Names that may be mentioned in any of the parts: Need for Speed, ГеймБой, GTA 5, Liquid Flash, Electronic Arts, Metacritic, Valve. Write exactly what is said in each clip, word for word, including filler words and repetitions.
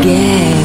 ГеймБой.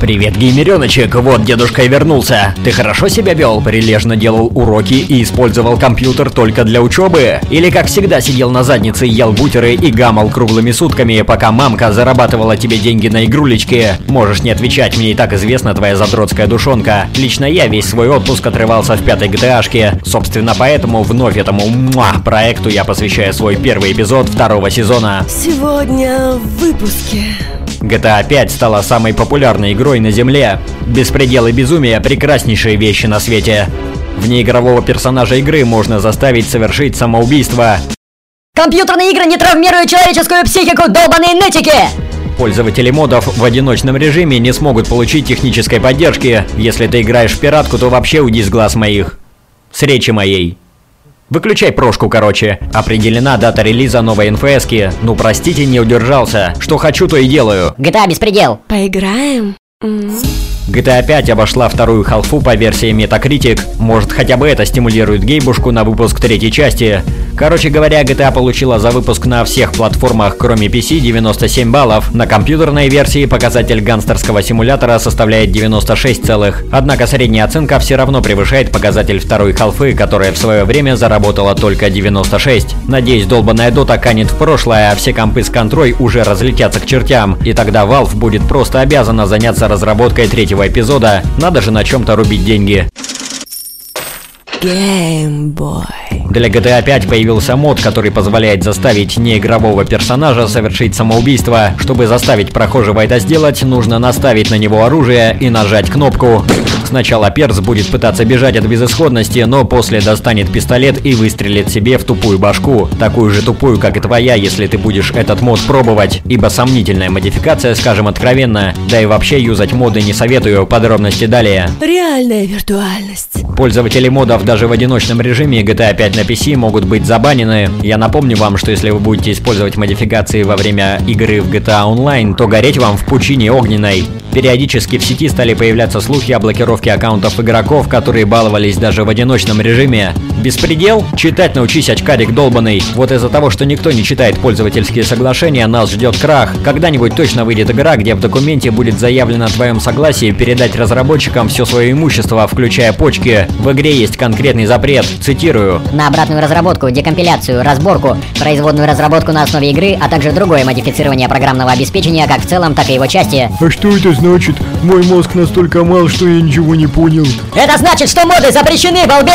Привет, геймереночек, вот дедушка и вернулся. Ты хорошо себя вел, прилежно делал уроки и использовал компьютер только для учебы? Или как всегда сидел на заднице, ел бутеры и гамал круглыми сутками, пока мамка зарабатывала тебе деньги на игрулечки? Можешь не отвечать, мне и так известна твоя задротская душонка. Лично я весь свой отпуск отрывался в пятой джи ти эй-шке. Собственно, поэтому вновь этому муа, проекту я посвящаю свой первый эпизод второго сезона. Сегодня в выпуске... джи ти эй пять стала самой популярной игрой на Земле. Беспредел и безумие – прекраснейшие вещи на свете. Вне игрового персонажа игры можно заставить совершить самоубийство. Компьютерные игры не травмируют человеческую психику, долбаные нытики! Пользователи модов в одиночном режиме не смогут получить технической поддержки. Если ты играешь в пиратку, то вообще уйди с глаз моих. С речи моей. Выключай прошку, короче. Определена дата релиза новой эн эф эс-ки. Ну простите, не удержался. Что хочу, то и делаю. джи ти эй беспредел. Поиграем? джи ти эй пять обошла вторую халфу по версии Metacritic. Может, хотя бы это стимулирует гейбушку на выпуск третьей части. Короче говоря, джи ти эй получила за выпуск на всех платформах, кроме пи си, девяносто семь баллов. На компьютерной версии показатель гангстерского симулятора составляет девяносто шесть целых. Однако средняя оценка все равно превышает показатель второй халфы, которая в свое время заработала только девяносто шесть. Надеюсь, долбаная дота канет в прошлое, а все компы с контрой уже разлетятся к чертям. И тогда Valve будет просто обязана заняться разработкой третьего эпизода. Надо же на чем-то рубить деньги. ГеймБой. Для джи ти эй пять появился мод, который позволяет заставить неигрового персонажа совершить самоубийство. Чтобы заставить прохожего это сделать, нужно наставить на него оружие и нажать кнопку. Сначала перс будет пытаться бежать от безысходности, но после достанет пистолет и выстрелит себе в тупую башку. Такую же тупую, как и твоя, если ты будешь этот мод пробовать. Ибо сомнительная модификация, скажем откровенно. Да и вообще юзать моды не советую, подробности далее. Реальная виртуальность. Пользователи модов даже в одиночном режиме джи ти эй пять на пи си могут быть забанены. Я напомню вам, что если вы будете использовать модификации во время игры в джи ти эй Online, то гореть вам в пучине огненной. Периодически в сети стали появляться слухи о блокировке аккаунтов игроков, которые баловались даже в одиночном режиме. Беспредел? Читать научись, очкарик долбаный. Вот из-за того, что никто не читает пользовательские соглашения, нас ждет крах. Когда-нибудь точно выйдет игра, где в документе будет заявлено о твоем согласии передать разработчикам все свое имущество, включая почки. В игре есть конкретный запрет, цитирую: на обратную разработку, декомпиляцию, разборку, производную разработку на основе игры, а также другое модифицирование программного обеспечения, как в целом, так и его части. А что это значит? Мой мозг настолько мал, что я ничего не понял. Это значит, что моды запрещены, балбес!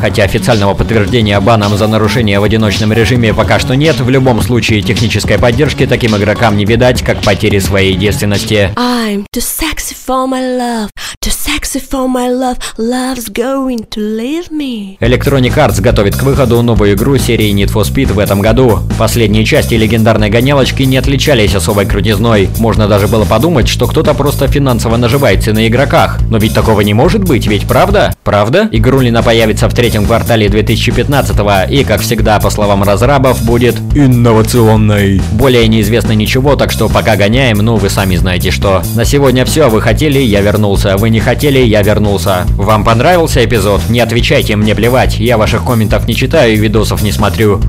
Хотя официального подтверждения баном за нарушение в одиночном режиме пока что нет, в любом случае технической поддержки таким игрокам не видать, как потери своей девственности. I'm too sexy for my love. Too sexy for my love. Love's going to leave me. Electronic Arts готовит к выходу новую игру серии Need for Speed в этом году. Последние части легендарной гонялочки не отличались особой крутизной. Можно даже было подумать, что кто-то просто финансово наживается на игроках. Но ведь такого не может быть, ведь правда? Правда? Игрулина появится в третьем квартале две тысячи пятнадцатого и, как всегда, по словам разрабов, будет инновационной. Более неизвестно ничего, так что пока гоняем, ну вы сами знаете что. На сегодня все, вы хотели, я вернулся, вы не хотели, я вернулся. Вам понравился эпизод? Не отвечайте, мне плевать, я ваших комментов не читаю и видосов не смотрю.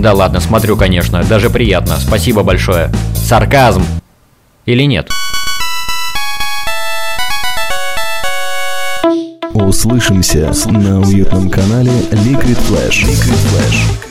Да ладно, смотрю, конечно, даже приятно, спасибо большое. Сарказм. Или нет? Услышимся на уютном канале Liquid Flash. Liquid Flash.